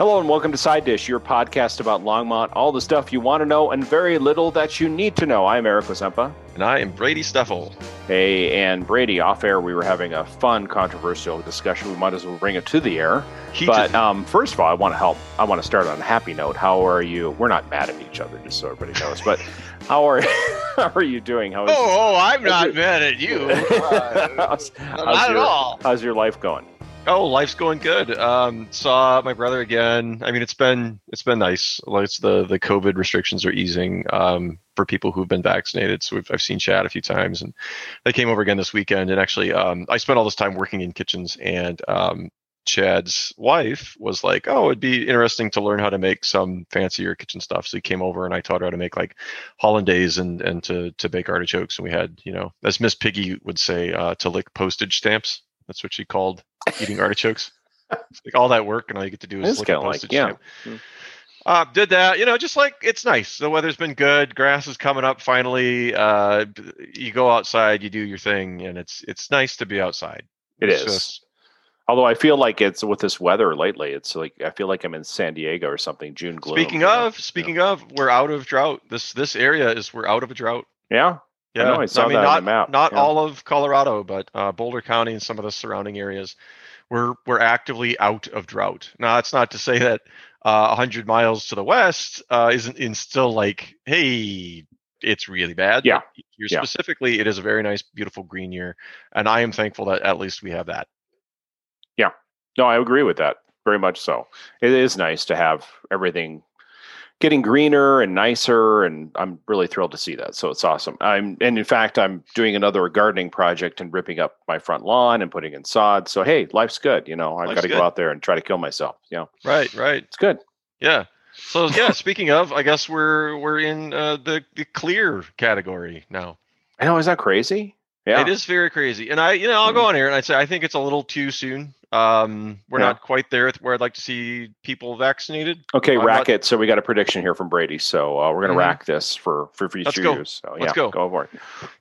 Hello and welcome to Side Dish, your podcast about Longmont, all the stuff you want to know and very little that you need to know. I'm Eric Wasempa. And I am Brady Steffel. Hey, and Brady, off air, we were having a fun, controversial discussion. We might as well bring it to the air. First of all, I want to help. I want to start on a happy note. How are you? We're not mad at each other, just so everybody knows. But how are you doing? How is I'm not mad at you. Not at all. How's your life going? Oh, life's going good. Saw my brother again. I mean, it's been nice. The COVID restrictions are easing for people who've been vaccinated. So I've seen Chad a few times, and they came over again this weekend. And actually, I spent all this time working in kitchens, and Chad's wife was like, "Oh, it'd be interesting to learn how to make some fancier kitchen stuff." So he came over, and I taught her how to make like hollandaise and to bake artichokes. And we had, you know, as Miss Piggy would say, to lick postage stamps. That's what she called eating artichokes. It's like all that work, and all you get to do is look at postage stamp. Yeah. Did that, you know, just like it's nice. The weather's been good. Grass is coming up finally. You go outside, you do your thing, and it's nice to be outside. It's just, although I feel like it's with this weather lately, it's like I feel like I'm in San Diego or something. June gloom. Speaking of, we're out of drought. This area we're out of a drought. Yeah. Yeah, I mean, not on the map. Not all of Colorado, but Boulder County and some of the surrounding areas, we're actively out of drought. Now, that's not to say that 100 miles to the west isn't still like, hey, it's really bad. Yeah, specifically, it is a very nice, beautiful green year, and I am thankful that at least we have that. Yeah, no, I agree with that very much. So it is nice to have everything getting greener and nicer, and I'm really thrilled to see that. So it's awesome. In fact, I'm doing another gardening project and ripping up my front lawn and putting in sod. So hey, life's good. You know, I've got to go out there and try to kill myself. Yeah. Right. It's good. Yeah. So yeah, speaking of, I guess we're in the clear category now. I know, is that crazy? Yeah. It is very crazy. And I'll go on here and I'd say I think it's a little too soon. We're not quite there where I'd like to see people vaccinated. Okay, rack it. So we got a prediction here from Brady. So we're going to rack this for future years. So Let's go over it.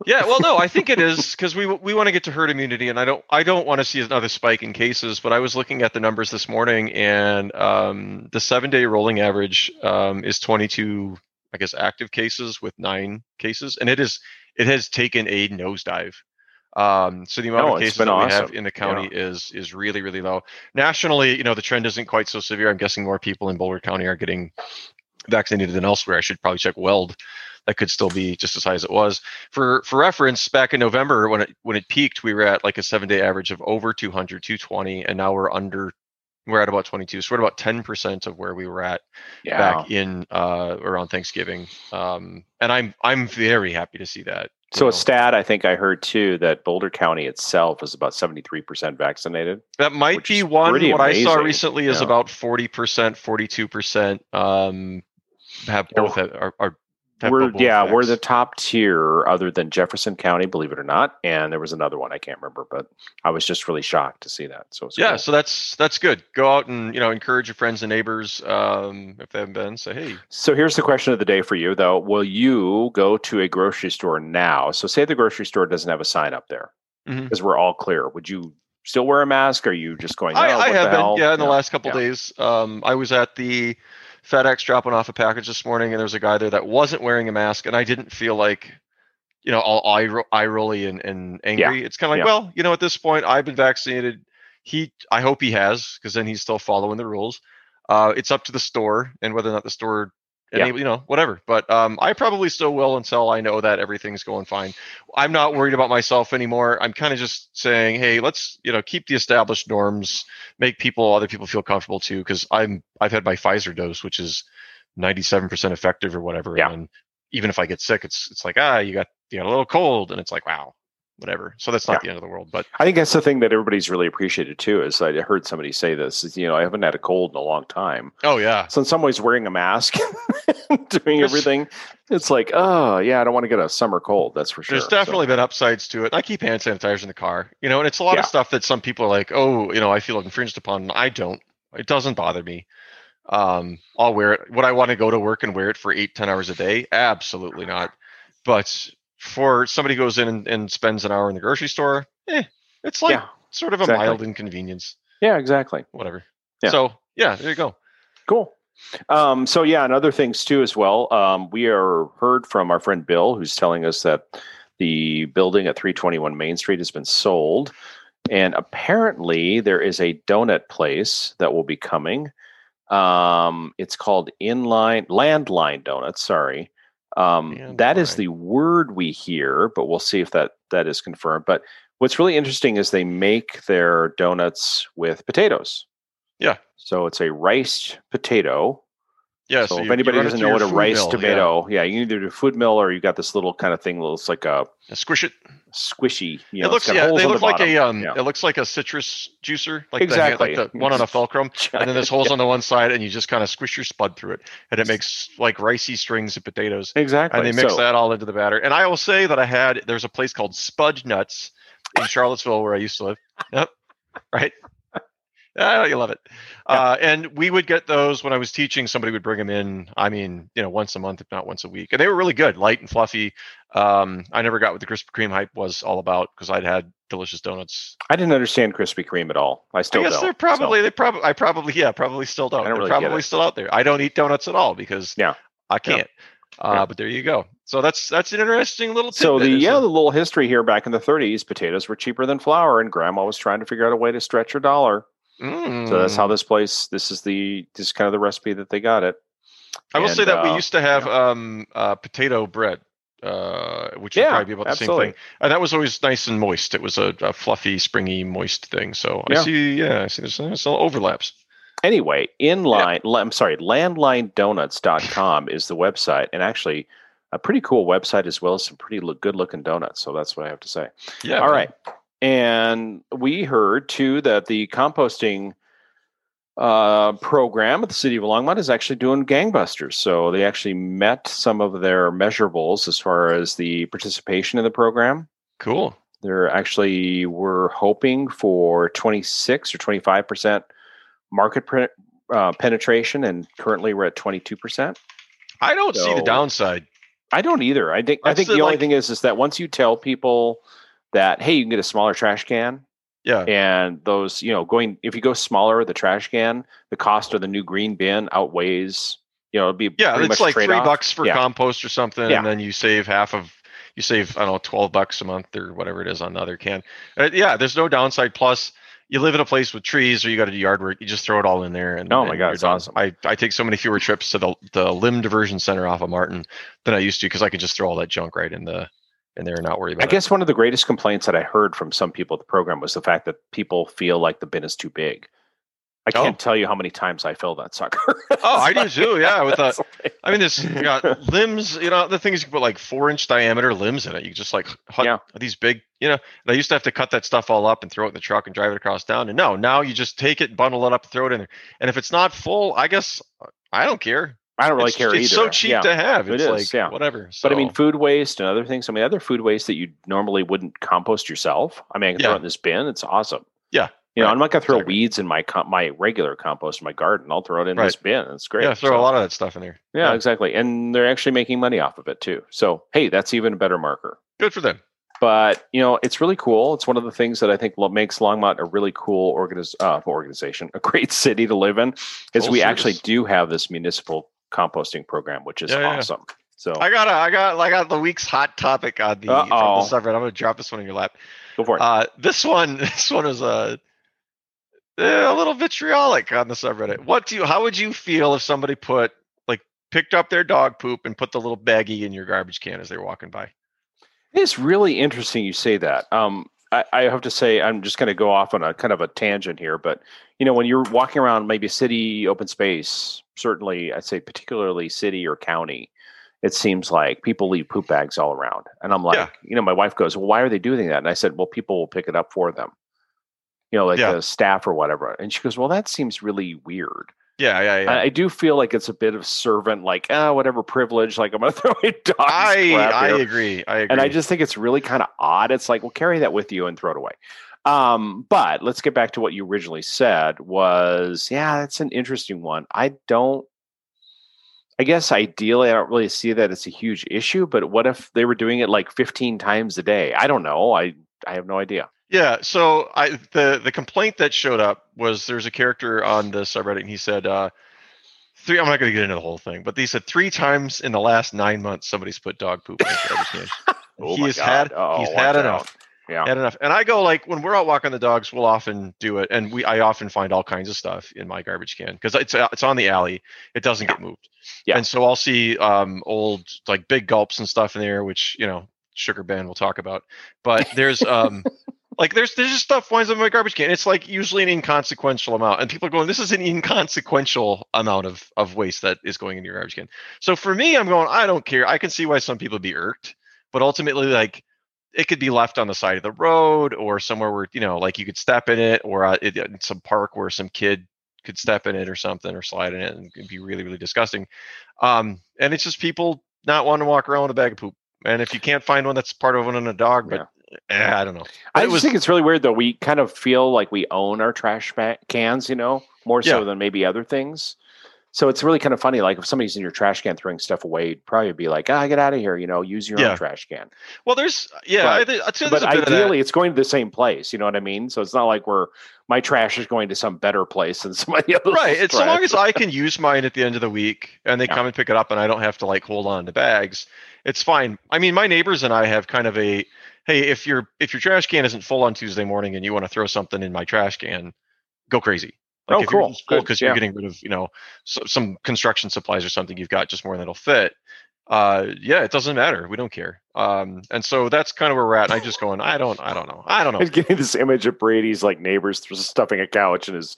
Yeah, well, no, I think it is because we want to get to herd immunity, and I don't want to see another spike in cases. But I was looking at the numbers this morning, and the 7-day rolling average is 22, I guess, active cases with 9 cases, and it has taken a nosedive. So the amount of cases that we have in the county is really, really low. Nationally, you know, the trend isn't quite so severe. I'm guessing more people in Boulder County are getting vaccinated than elsewhere. I should probably check Weld. That could still be just as high as it was. For reference, back in November when it peaked, we were at like a 7-day average of over 200, 220, and now we're at about 22. So we're at about 10% of where we were at back in around Thanksgiving. And I'm very happy to see that. So a stat I think I heard too that Boulder County itself is about 73% vaccinated. That might be one. What amazing. I saw recently is about 40%, 42% have both. We're the top tier, other than Jefferson County, believe it or not, and there was another one I can't remember, but I was just really shocked to see that. So it's cool. So that's good. Go out and, you know, encourage your friends and neighbors if they haven't been. Say hey. So here's the question of the day for you, though: will you go to a grocery store now? So say the grocery store doesn't have a sign up there because we're all clear. Would you still wear a mask? Or are you just going? I have been in the last couple days. I was at the FedEx dropping off a package this morning, and there's a guy there that wasn't wearing a mask, and I didn't feel like, you know, all eye rolly and angry. Yeah. It's kind of like, well, you know, at this point, I've been vaccinated. I hope he has, because then he's still following the rules. It's up to the store and whether or not the store, enable, you know, whatever. But I probably still will until I know that everything's going fine. I'm not worried about myself anymore. I'm kind of just saying, hey, let's, you know, keep the established norms, make other people feel comfortable too, because I've had my Pfizer dose, which is 97% effective or whatever. Yeah. And even if I get sick, it's like, you got a little cold, and it's like, wow, whatever. So that's not the end of the world. But I think that's the thing that everybody's really appreciated too, is I heard somebody say this, is, you know, I haven't had a cold in a long time. Oh yeah. So in some ways wearing a mask, doing everything, it's like, I don't want to get a summer cold. That's for sure. There's definitely been upsides to it. I keep hand sanitizer in the car, you know, and it's a lot of stuff that some people are like, oh, you know, I feel infringed upon. And I don't, it doesn't bother me. I'll wear it. Would I want to go to work and wear it for 8-10 hours a day? Absolutely not. But for somebody who goes in and spends an hour in the grocery store, it's like sort of a mild inconvenience. Yeah, exactly. Whatever. Yeah. So, yeah, there you go. Cool. So yeah, and other things too as well. We are heard from our friend Bill, who's telling us that the building at 321 Main Street has been sold. And apparently there is a donut place that will be coming. It's called Landline Donuts. Sorry. That is the word we hear, but we'll see if that is confirmed. But what's really interesting is they make their donuts with potatoes. Yeah. So it's a rice potato. Yeah. So if anybody doesn't know what a rice tomato, yeah, you either do a food mill or you got this little kind of thing. It's like a squish it. Squishy. You know, it looks, yeah, they look like a, it looks like a citrus juicer, like, exactly. Like the one on a Fulcrum, and then there's holes on the one side, and you just kind of squish your spud through it, and it makes like ricey strings of potatoes. Exactly. And they mix that all into the batter. And I will say that there's a place called Spud Nuts in Charlottesville where I used to live. Yep. Right. You love it. Yeah. And we would get those when I was teaching. Somebody would bring them in, I mean, once a month, if not once a week. And they were really good, light and fluffy. I never got what the Krispy Kreme hype was all about because I'd had delicious donuts. I didn't understand Krispy Kreme at all. I still don't. They're probably, so. I probably still don't. They're probably still out there. I don't eat donuts at all because I can't. But there you go. So that's an interesting little tidbit. So the little history here. Back in the 30s, potatoes were cheaper than flour, and Grandma was trying to figure out a way to stretch her dollar. So that's how this is kind of the recipe that they got it. I will say that we used to have potato bread, which would probably be about the same thing. And that was always nice and moist. It was a fluffy, springy, moist thing. So I see there's some overlaps. Anyway, landlinedonuts.com is the website, and actually a pretty cool website as well as some pretty good looking donuts. So that's what I have to say. Yeah. All right. And we heard, too, that the composting program at the city of Longmont is actually doing gangbusters. So they actually met some of their measurables as far as the participation in the program. Cool. They're actually, we're hoping for 26 or 25% market penetration, and currently we're at 22%. I don't see the downside. I don't either. I think the only thing is that once you tell people that, hey, you can get a smaller trash can. Yeah. And those, if you go smaller, the trash can, the cost of the new green bin outweighs, it'd be pretty much like trade-off. $3 for compost or something. Yeah. And then you save I don't know, $12 a month or whatever it is on the other can. There's no downside. Plus, you live in a place with trees or you got to do yard work. You just throw it all in there. And my God, it's awesome. I take so many fewer trips to the Limb Diversion Center off of Martin than I used to because I could just throw all that junk right in and they're not worried about it. I guess one of the greatest complaints that I heard from some people at the program was the fact that people feel like the bin is too big. I can't tell you how many times I fill that sucker. I do too. Yeah. This got limbs, the thing is you can put like 4-inch diameter limbs in it. You just like these big, and I used to have to cut that stuff all up and throw it in the truck and drive it across town. And now you just take it, bundle it up, throw it in there. And if it's not full, I guess I don't care. I don't really care either. It's so cheap to have. It's whatever. So. But food waste and other things. Other food waste that you normally wouldn't compost yourself. I can throw it in this bin. It's awesome. Yeah. I'm not going to throw weeds in my regular compost in my garden. I'll throw it in this bin. It's great. Yeah, throw a lot of that stuff in there. Yeah, exactly. And they're actually making money off of it too. So, hey, that's even a better marker. Good for them. But, it's really cool. It's one of the things that I think makes Longmont a really cool organization, a great city to live in, is we actually do have this municipal composting program, which is awesome. Yeah. So I got the week's hot topic on the subject. I'm going to drop this one in your lap. Go for it. This one is a little vitriolic on the subreddit. How would you feel if somebody picked up their dog poop and put the little baggie in your garbage can as they were walking by? It's really interesting you say that. I have to say, I'm just going to go off on a kind of a tangent here, but when you're walking around maybe city open space, certainly I'd say particularly city or county, it seems like people leave poop bags all around. And I'm like, my wife goes, well, why are they doing that? And I said, well, people will pick it up for them, the staff or whatever. And she goes, well, that seems really weird. Yeah. I do feel like it's a bit of servant, whatever privilege, I'm going to throw a dog. I agree. And I just think it's really kind of odd. It's like, well, carry that with you and throw it away. But let's get back to what you originally said was, that's an interesting one. I guess ideally, I don't really see that it's a huge issue, but what if they were doing it 15 times a day? I don't know. I have no idea. Yeah, so the complaint that showed up was there's a character on the subreddit, and he said, I'm not going to get into the whole thing, but these are 3 times in the last 9 months somebody's put dog poop in his He's had enough. Yeah. Had enough. And I go, like, when we're out walking the dogs, we'll often do it. And I often find all kinds of stuff in my garbage can because it's on the alley. It doesn't get moved. Yeah. And so I'll see old, like, big gulps and stuff in there, which, you know, Sugar Ben will talk about. But there's like there's just stuff winds up in my garbage can. It's like usually an inconsequential amount. And people are going, this is an inconsequential amount of waste that is going into your garbage can. So for me, I'm going, I don't care. I can see why some people would be irked. But ultimately, like, it could be left on the side of the road or somewhere where, you know, like, you could step in it, or in some park where some kid could step in it or something, or slide in it, and it could be really, really disgusting. And it's just people not wanting to walk around with a bag of poop. And if you can't find one, that's part of one on a dog. But yeah. I don't know. I just think it's really weird, though. We kind of feel like we own our trash cans, you know, more so than maybe other things. So it's really kind of funny. Like, if somebody's in your trash can throwing stuff away, you'd probably be like, get out of here. You know, use your own trash can. Well, But ideally, it's going to the same place. You know what I mean? So it's not like my trash is going to some better place than somebody else's. Right. It's so long as I can use mine at the end of the week and they come and pick it up and I don't have to, like, hold on to bags. It's fine. I mean, my neighbors and I have kind of a, hey, if your trash can isn't full on Tuesday morning and you want to throw something in my trash can, go crazy. Like, cool. Because you're getting rid of, you know, some construction supplies or something. You've got just more that'll fit. It doesn't matter. We don't care. And so that's kind of where we're at. And I just going, I don't know. I'm getting this image of Brady's, like, neighbors stuffing a couch in his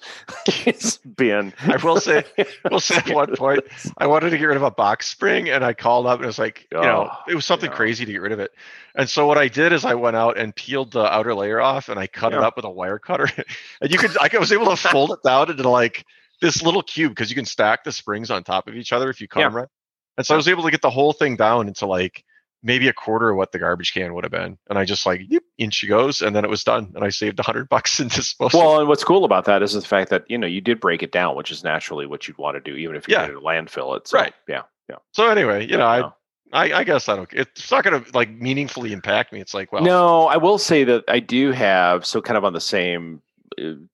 bin. I will say at one point, I wanted to get rid of a box spring, and I called up and it was like, you know, it was something crazy to get rid of it. And so what I did is I went out and peeled the outer layer off, and I cut it up with a wire cutter. And I was able to fold it down into, like, this little cube, because you can stack the springs on top of each other if you cut them right. And so I was able to get the whole thing down into, like, maybe a quarter of what the garbage can would have been. And I just, like, in she goes, and then it was done. And I saved $100 in disposal. Well, and what's cool about that is the fact that, you know, you did break it down, which is naturally what you'd want to do, even if you did a landfill. It's right. Yeah. So anyway, you know, I guess I don't, it's not going to, like, meaningfully impact me. It's like, well, no, I will say that I do have, so kind of on the same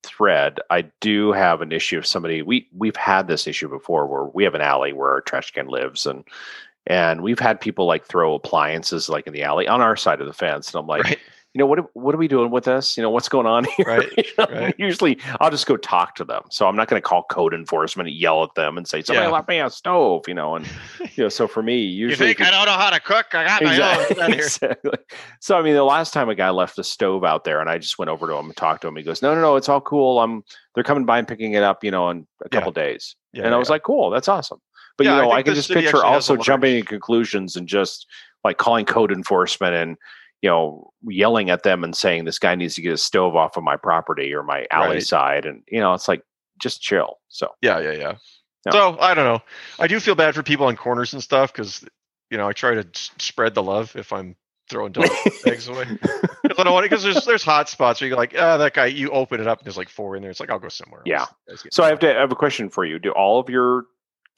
thread, I do have an issue of somebody. We've had this issue before where we have an alley where our trash can lives, and we've had people, like, throw appliances, like, in the alley on our side of the fence, and I'm like, you know, what are we doing with this? You know, what's going on here? Right. You know, usually I'll just go talk to them, so I'm not going to call code enforcement and yell at them and say somebody left me a stove, you know, and you know. So for me, usually, you think I don't know how to cook? I got my own. Exactly. So I mean, the last time a guy left the stove out there, and I just went over to him and talked to him. He goes, no, it's all cool. They're coming by and picking it up, you know, in a couple days. Yeah, and I was like, cool, that's awesome. But you know, I can just picture also jumping to conclusions and just, like, calling code enforcement and, you know, yelling at them and saying this guy needs to get his stove off of my property or my alley side. And, you know, it's like, just chill. So yeah. So I don't know. I do feel bad for people on corners and stuff, because, you know, I try to spread the love if I'm throwing dog eggs away. Because there's hot spots where you're like, that guy, you open it up and there's like 4 in there. It's like, I'll go somewhere else. Yeah. So I have a question for you. Do all of your,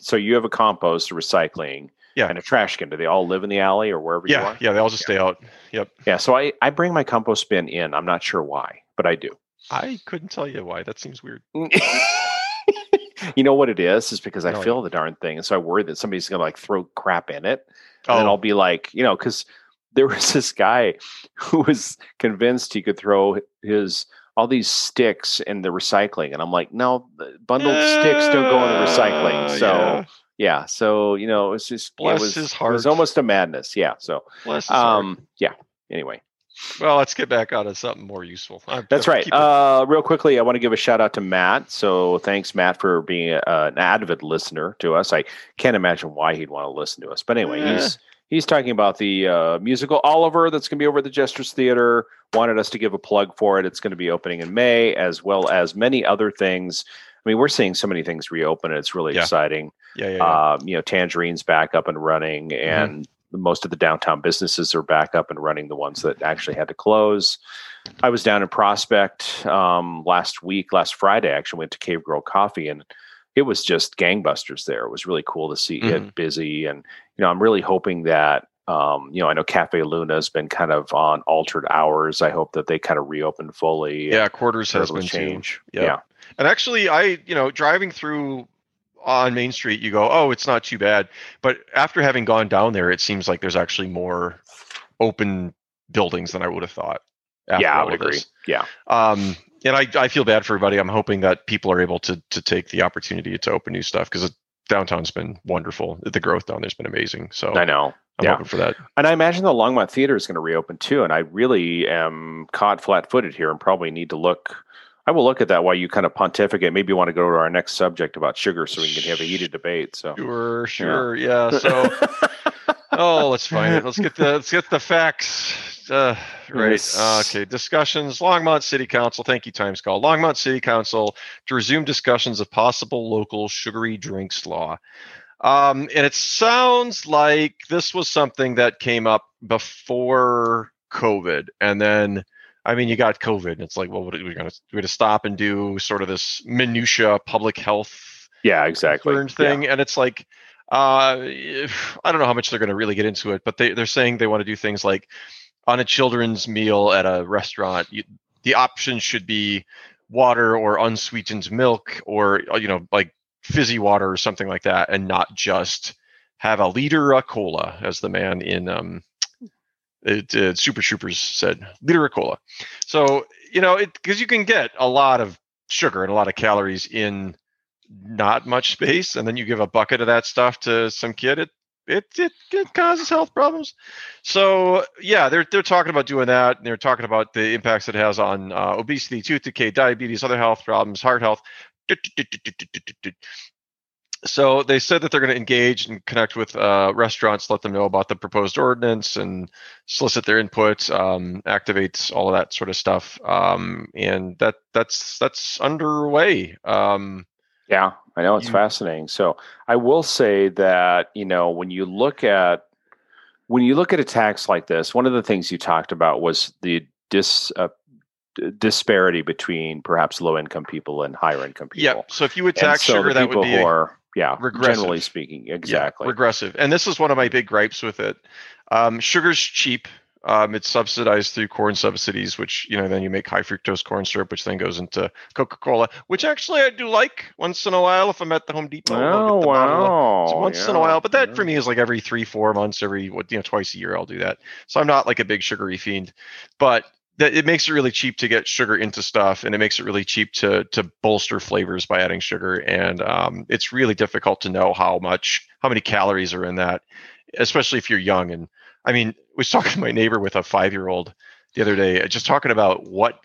so you have a compost, recycling, and a trash can. Do they all live in the alley or wherever you are? Yeah, they all just stay out. Yep. Yeah, so I bring my compost bin in. I'm not sure why, but I do. I couldn't tell you why. That seems weird. You know what it is because I fill the darn thing. And so I worry that somebody's going to, like, throw crap in it. And I'll be like, you know, because there was this guy who was convinced he could throw all these sticks in the recycling. And I'm like, no, bundled sticks don't go in the recycling. So, so, you know, it's just, it was almost a madness. Yeah. So, anyway. Well, let's get back on to something more useful. That's right. Real quickly, I want to give a shout out to Matt. So thanks, Matt, for being an avid listener to us. I can't imagine why he'd want to listen to us, but anyway, He's talking about the musical Oliver that's going to be over at the Jester's Theater. Wanted us to give a plug for it. It's going to be opening in May, as well as many other things. I mean, we're seeing so many things reopen, and it's really exciting. Yeah. You know, Tangerine's back up and running, and most of the downtown businesses are back up and running, the ones that actually had to close. I was down in Prospect last Friday, actually. Went to Cave Girl Coffee, and it was just gangbusters there. It was really cool to see it busy. And, you know, I'm really hoping that, you know, I know Cafe Luna has been kind of on altered hours. I hope that they kind of reopen fully. Yeah. Quarters has been changed. Yeah. And actually, I, you know, driving through on Main Street, you go, oh, it's not too bad. But after having gone down there, it seems like there's actually more open buildings than I would have thought. Yeah, I would agree. Yeah. And I feel bad for everybody. I'm hoping that people are able to take the opportunity to open new stuff, because downtown's been wonderful. The growth down there's been amazing. So I know. I'm hoping for that. And I imagine the Longmont Theater is going to reopen too. And I really am caught flat-footed here and probably need to look. I will look at that while you kind of pontificate. Maybe you want to go to our next subject about sugar so we can have a heated debate. So Sure. Yeah. So, let's find it. Let's get the facts. Right. Okay. Discussions. Longmont City Council. Thank you, Times Call. Longmont City Council to resume discussions of possible local sugary drinks law. And it sounds like this was something that came up before COVID. And then, I mean, you got COVID and it's like, well, what are we going to stop and do sort of this minutia public health thing? Yeah. And it's like, I don't know how much they're going to really get into it, but they're saying they want to do things like on a children's meal at a restaurant, the option should be water or unsweetened milk or, like fizzy water or something like that, and not just have a liter of cola, as the man in Super Troopers said, liter of cola. So, because you can get a lot of sugar and a lot of calories in not much space, and then you give a bucket of that stuff to some kid, it causes health problems. So yeah, they're talking about doing that, and they're talking about the impacts it has on obesity, tooth decay, diabetes, other health problems, heart health. So they said that they're going to engage and connect with restaurants, let them know about the proposed ordinance and solicit their input, activates all of that sort of stuff. And that's underway. Yeah, I know, it's fascinating. So I will say that, when you look at a tax like this, one of the things you talked about was the disparity between perhaps low-income people and higher-income people. Yeah. So if you would tax sugar, that would be regressive. Generally speaking, exactly. Yeah, regressive. And this is one of my big gripes with it. Sugar's cheap. It's subsidized through corn subsidies, which, then you make high fructose corn syrup, which then goes into Coca Cola, which actually I do like once in a while if I'm at the Home Depot. Oh, wow. So once in a while. But that for me is like every 3-4 months, twice a year I'll do that. So I'm not like a big sugary fiend. But it makes it really cheap to get sugar into stuff, and it makes it really cheap to bolster flavors by adding sugar. And it's really difficult to know how many calories are in that, especially if you're young. And I mean, I was talking to my neighbor with a 5-year-old the other day, just talking about what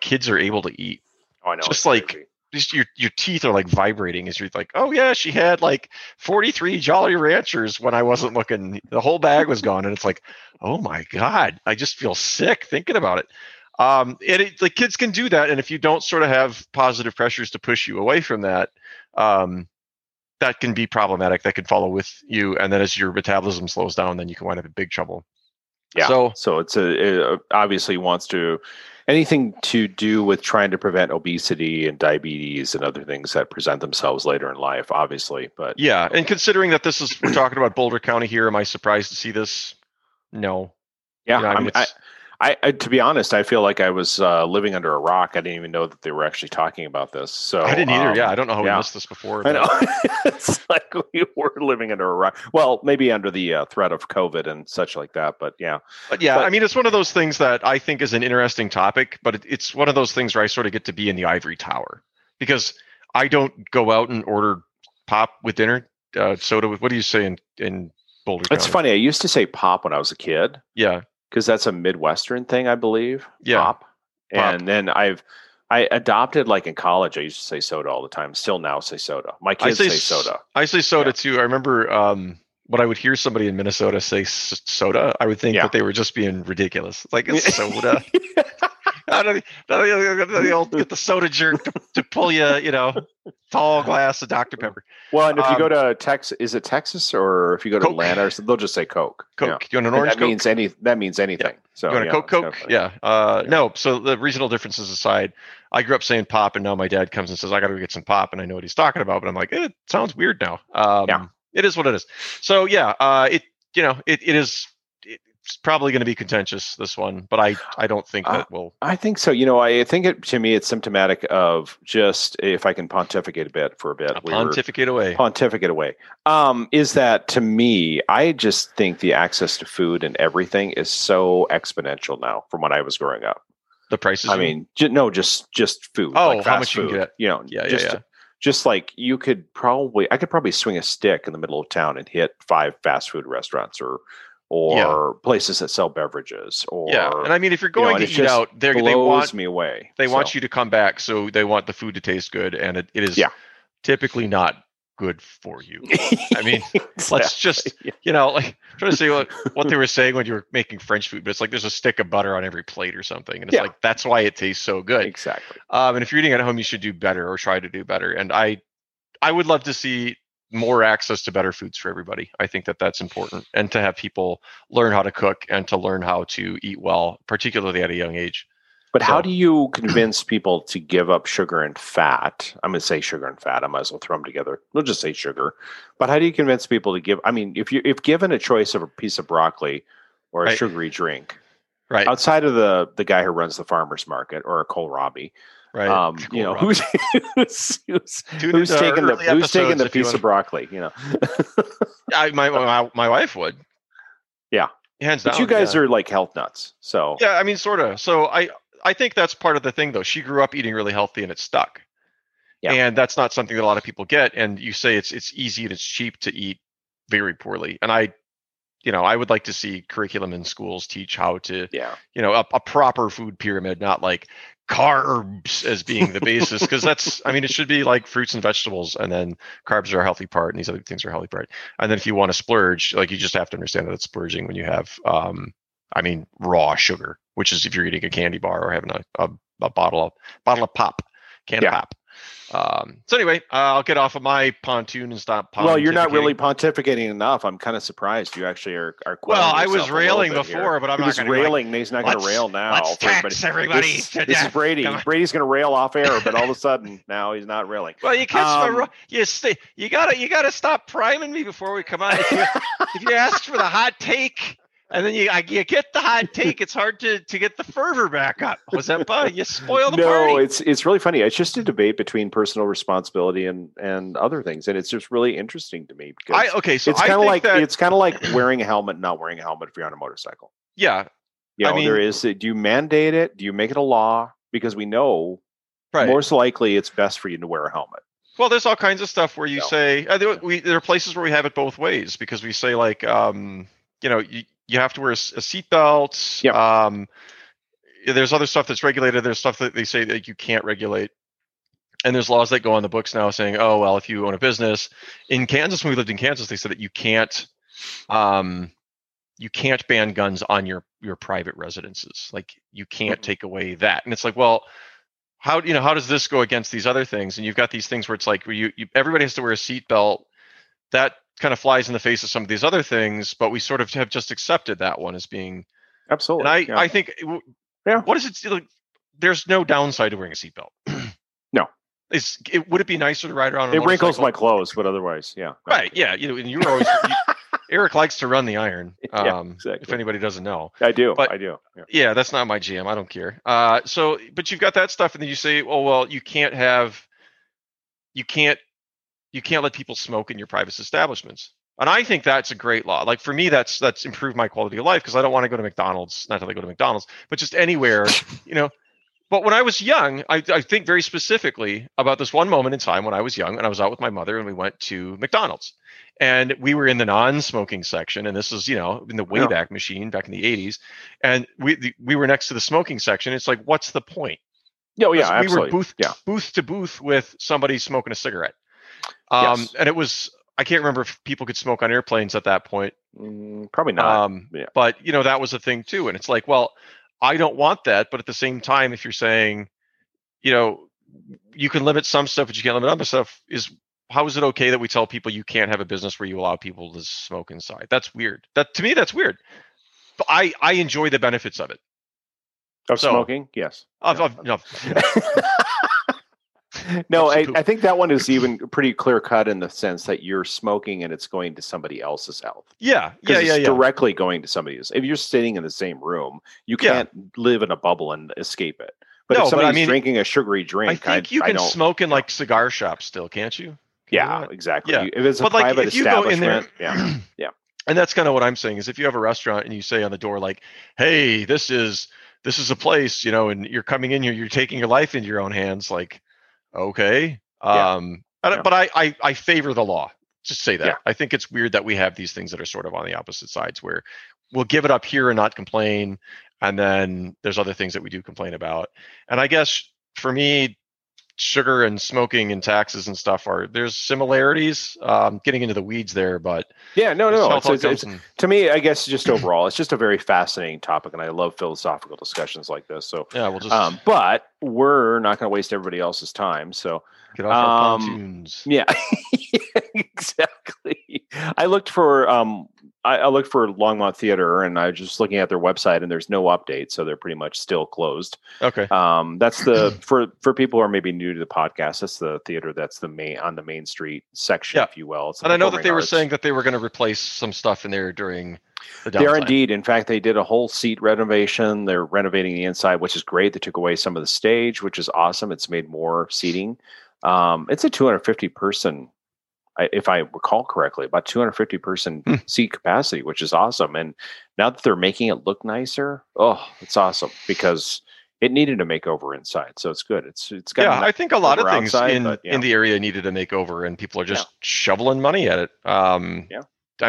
kids are able to eat. Oh, I know. Just like crazy. Your teeth are like vibrating as you're like, oh yeah, she had like 43 Jolly Ranchers when I wasn't looking. The whole bag was gone, and it's like, oh my God, I just feel sick thinking about it. And like kids can do that, and if you don't sort of have positive pressures to push you away from that, that can be problematic. That can follow with you, and then as your metabolism slows down, then you can wind up in big trouble. Yeah. So it obviously wants to. Anything to do with trying to prevent obesity and diabetes and other things that present themselves later in life, obviously. But yeah, and considering that we're talking about Boulder County here, am I surprised to see this? No. Yeah, to be honest, I feel like I was living under a rock. I didn't even know that they were actually talking about this. So I didn't either. I don't know how we missed this before. I know. It's like we were living under a rock. Well, maybe under the threat of COVID and such like that. But yeah. But yeah, I mean, it's one of those things that I think is an interesting topic, but it's one of those things where I sort of get to be in the ivory tower because I don't go out and order pop with dinner, soda with, what do you say in Boulder County? It's funny. I used to say pop when I was a kid. Yeah. Because that's a Midwestern thing, I believe. Yeah. Pop. And then I adopted, like in college, I used to say soda all the time. Still now say soda. My kids say soda. I say soda too. I remember when I would hear somebody in Minnesota say soda, I would think that they were just being ridiculous. Like, it's soda. They'll get the soda jerk to pull you, tall glass of Dr. Pepper. Well, and if you go to Texas, is it Texas, or if you go to Coke, Atlanta, or something, they'll just say Coke. Coke. You want an orange Coke? That means anything. Yeah. So you want a Coke? Coke? Kind of no. So the regional differences aside, I grew up saying pop, and now my dad comes and says, I got to go get some pop, and I know what he's talking about, but I'm like, it sounds weird now. It is what it is. So yeah, it is. It's probably going to be contentious, this one, but I don't think that will. I think so. You know, I think it, to me, it's symptomatic of just, if I can pontificate for a bit. Pontificate away. Is that, to me, I just think the access to food and everything is so exponential now from when I was growing up. The prices? I mean, just food. Oh, like how much food you can get. You know, yeah. Just like you could probably, I could probably swing a stick in the middle of town and hit 5 fast food restaurants or places that sell beverages. And I mean, if you're going to eat out, they want me away. They want you to come back, so they want the food to taste good, and it is typically not good for you. I mean, exactly. Let's just, like I'm trying to say what they were saying when you were making French food, but it's like there's a stick of butter on every plate or something, and it's like that's why it tastes so good. Exactly. And if you're eating at home, you should do better or try to do better. And I would love to see more access to better foods for everybody. I think that that's important, and to have people learn how to cook and to learn how to eat well, particularly at a young age. But how do you convince people to give up sugar and fat? I'm going to say sugar and fat. I might as well throw them together. We'll just say sugar. But how do you convince people to give? I mean, if given a choice of a piece of broccoli or a sugary drink, right? Outside of the guy who runs the farmer's market or a kohlrabi, right? Who's taking the piece of broccoli? You know, my wife would. Yeah, hands down. But you guys are like health nuts, so yeah. I mean, sort of. So I think that's part of the thing, though. She grew up eating really healthy, and it stuck. Yeah. And that's not something that a lot of people get. And you say it's easy and it's cheap to eat very poorly. And I would like to see curriculum in schools teach how to, a proper food pyramid, not like carbs as being the basis. Because it should be like fruits and vegetables, and then carbs are a healthy part, and these other things are a healthy part. And then if you want to splurge, like you just have to understand that it's splurging when you have, raw sugar, which is if you're eating a candy bar or having a bottle of pop, can of pop. So anyway, I'll get off of my pontoon and stop pontificating. Well, you're not really pontificating enough. I'm kind of surprised you actually are. Well, I was railing before, but I'm not going to railing. He's not going to rail now. Let's tax everybody to death. This is Brady. Brady's going to rail off air, but all of a sudden now he's not railing. Well, you catch my you gotta stop priming me before we come on. If you ask for the hot take. And then you get the hot take. It's hard to get the fervor back up. Wasempa, you spoil the party. No, it's really funny. It's just a debate between personal responsibility and other things, and it's just really interesting to me because it's kind of like wearing a helmet, not wearing a helmet if you're on a motorcycle. Yeah, do you mandate it? Do you make it a law? Because we know most likely it's best for you to wear a helmet. Well, there's all kinds of stuff where you say there are places where we have it both ways because we say like you have to wear a seatbelt. Yep. There's other stuff that's regulated. There's stuff that they say that you can't regulate. And there's laws that go on the books now saying, oh, well, if you own a business in Kansas, when we lived in Kansas, they said that you can't ban guns on your private residences. Like you can't take away that. And it's like, well, how does this go against these other things? And you've got these things where it's like, everybody has to wear a seatbelt. That kind of flies in the face of some of these other things, but we sort of have just accepted that one as being absolutely. And I think, what is it? Like, there's no downside to wearing a seatbelt. No, would it be nicer to ride around? It wrinkles my clothes, but otherwise, yeah, right, yeah. And you're always Eric likes to run the iron. Exactly. If anybody doesn't know, I do. But, I do. Yeah, that's not my jam. I don't care. But you've got that stuff, and then you say, oh well, you can't let people smoke in your private establishments. And I think that's a great law. Like for me, that's improved my quality of life because I don't want to go to McDonald's, not that I go to McDonald's, but just anywhere, But when I was young, I think very specifically about this one moment in time when I was young and I was out with my mother and we went to McDonald's and we were in the non-smoking section. And this is, in the Wayback Machine back in the 80s. And we were next to the smoking section. It's like, what's the point? Oh, yeah, absolutely. We were booth to booth with somebody smoking a cigarette. Yes. And it was, I can't remember if people could smoke on airplanes at that point. Probably not. But that was a thing too. And it's like, well, I don't want that. But at the same time, if you're saying, you can limit some stuff, but you can't limit other stuff how is it okay that we tell people you can't have a business where you allow people to smoke inside? That's weird. That to me, that's weird. But I enjoy the benefits of it. Of smoking? Yes. No, I think that one is even pretty clear cut in the sense that you're smoking and it's going to somebody else's health. Yeah. Directly going to somebody else. If you're sitting in the same room, you can't live in a bubble and escape it. But no, if somebody's drinking a sugary drink, I think you can smoke in like cigar shops still, can't you? Exactly. Yeah. If it's a private establishment, yeah. And that's kind of what I'm saying is if you have a restaurant and you say on the door like, "Hey, this is a place, and you're coming in here, you're taking your life into your own hands," like, okay. But I favor the law. Just say that. Yeah. I think it's weird that we have these things that are sort of on the opposite sides where we'll give it up here and not complain. And then there's other things that we do complain about. And I guess for me, sugar and smoking and taxes and stuff there's similarities, getting into the weeds there, but it's to me, I guess just overall, it's just a very fascinating topic. And I love philosophical discussions like this. So we'll just, but we're not going to waste everybody else's time. So get off our pontoons. Exactly. I looked for, I looked for Longmont Theater, and I was just looking at their website, and there's no update, so they're pretty much still closed. Okay, that's for people who are maybe new to the podcast. That's the theater that's on the Main Street section, if you will. And I know that they were saying that they were going to replace some stuff in there during the downtime. They are indeed. In fact, they did a whole seat renovation. They're renovating the inside, which is great. They took away some of the stage, which is awesome. It's made more seating. It's a 250 person. If I recall correctly, about 250 person seat capacity, which is awesome. And now that they're making it look nicer, it's awesome because it needed a makeover inside. So it's good. It's got. Yeah, I think a lot of things outside, in the area needed a makeover, and people are just shoveling money at it. I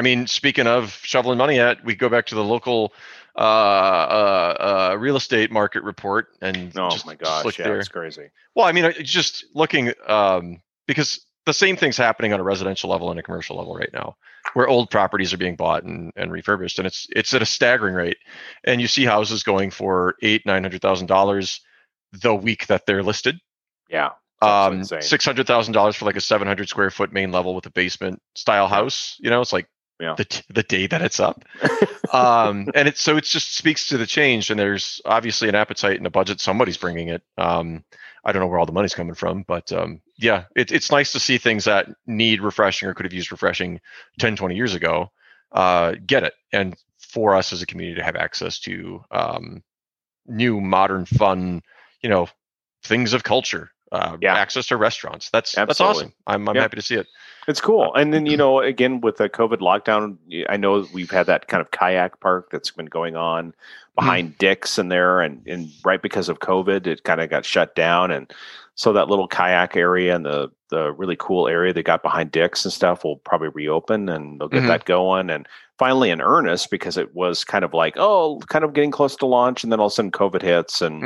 mean, speaking of shoveling money at it, we go back to the local real estate market report, and it's crazy. Well, I mean, just looking because. The same thing's happening on a residential level and a commercial level right now, where old properties are being bought and refurbished, and it's at a staggering rate. And you see houses going for $900,000 the week that they're listed. Yeah, $600,000 for like a 700 square foot main level with a basement style house. It's like the day that it's up, and it just speaks to the change. And there's obviously an appetite and a budget. Somebody's bringing it. I don't know where all the money's coming from, but it's nice to see things that need refreshing or could have used refreshing 10, 20 years ago, get it. And for us as a community to have access to new, modern, fun, things of culture, access to restaurants. That's awesome. I'm happy to see it. It's cool. And then, again, with the COVID lockdown, I know we've had that kind of kayak park that's been going on behind Dick's in there. And right because of COVID, it kind of got shut down. And so that little kayak area and the really cool area they got behind Dick's and stuff will probably reopen, and they'll get that going. And finally in earnest, because it was kind of like, kind of getting close to launch. And then all of a sudden COVID hits and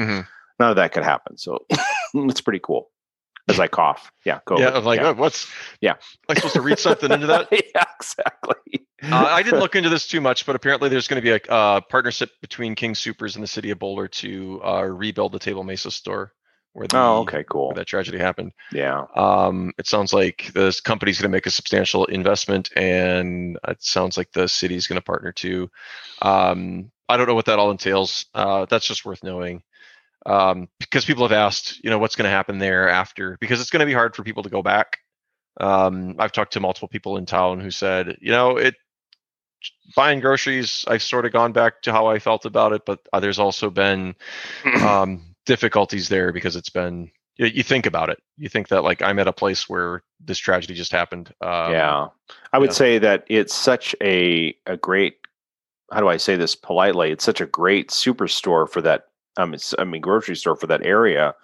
none of that could happen. So it's pretty cool. As I cough. Yeah. COVID. Yeah. I'm like, am I supposed to read something into that? Yeah, exactly. I didn't look into this too much, but apparently there's going to be a partnership between King Soopers and the city of Boulder to rebuild the Table Mesa store where where that tragedy happened. Yeah. It sounds like this company's going to make a substantial investment, and it sounds like the city's going to partner too. I don't know what that all entails. That's just worth knowing. Because people have asked, what's going to happen there after, because it's going to be hard for people to go back. I've talked to multiple people in town who said, buying groceries, I've sort of gone back to how I felt about it, but there's also been, difficulties there because it's been, you think about it. You think that like I'm at a place where this tragedy just happened. I would say that it's such a great, how do I say this politely? It's such a great superstore for that. Grocery store for that area,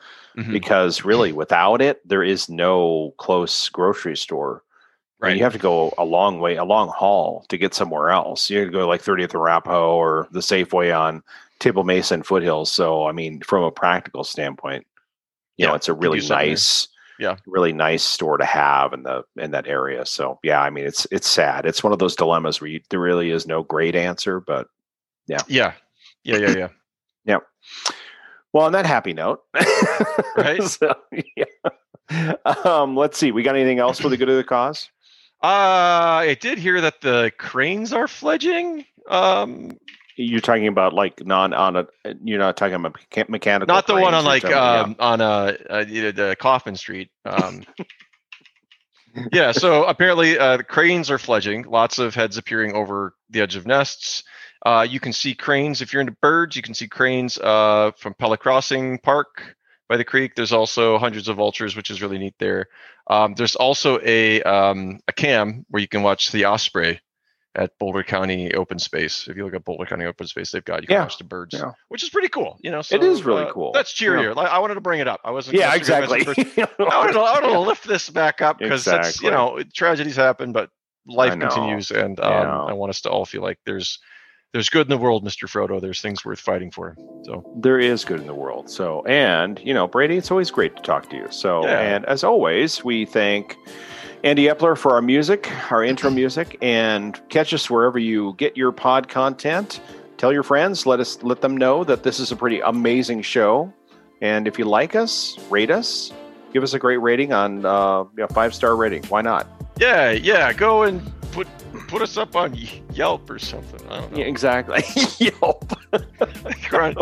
because really without it, there is no close grocery store. Right. You have to go a long way, a long haul to get somewhere else. You have to go like 30th Arapahoe or the Safeway on Table Mesa and Foothills. So, from a practical standpoint, it's a really nice, really nice store to have in that area. So it's sad. It's one of those dilemmas where there really is no great answer, but Yeah. Yeah. Well, on that happy note, right? Let's see. We got anything else for the good of the cause? I did hear that the cranes are fledging. You're talking about like You're not talking about mechanical. Not the one on like the Kaufman Street. Yeah. So apparently, the cranes are fledgling. Lots of heads appearing over the edge of nests. You can see cranes if you're into birds. You can see cranes from Pella Crossing Park by the creek. There's also hundreds of vultures, which is really neat there. There's also a cam where you can watch the osprey at Boulder County Open Space. If you look at Boulder County Open Space, they've got, you can watch the birds, which is pretty cool. You know, so, it is really cool. That's cheerier. Yeah. I wanted to bring it up. I wasn't. Yeah, exactly. I wanted to lift this back up because that's, you know, tragedies happen, but life continues. And I want us to all feel like there's good in the world, Mr. Frodo. There's things worth fighting for. So there is good in the world. So, and you know, Brady, it's always great to talk to you. So, and as always, we thank Andy Epler for our music, our intro music, and catch us wherever you get your pod content. Tell your friends, let them know that this is a pretty amazing show. And if you like us, rate us, give us a great rating on 5-star rating. Why not? Yeah. Go and put us up on Yelp or something. I don't know. Yeah, exactly. Yelp. We're on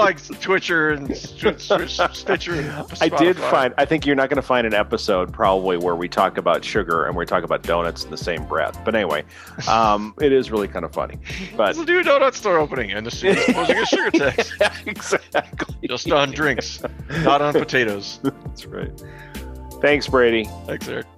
like Twitcher and Stitcher. And I think you're not going to find an episode probably where we talk about sugar and we talk about donuts in the same breath. But anyway, it is really kind of funny. But there's a new donut store opening and this is closing a sugar tax. Yeah, exactly. Just on drinks, not on potatoes. That's right. Thanks, Brady. Thanks, Eric.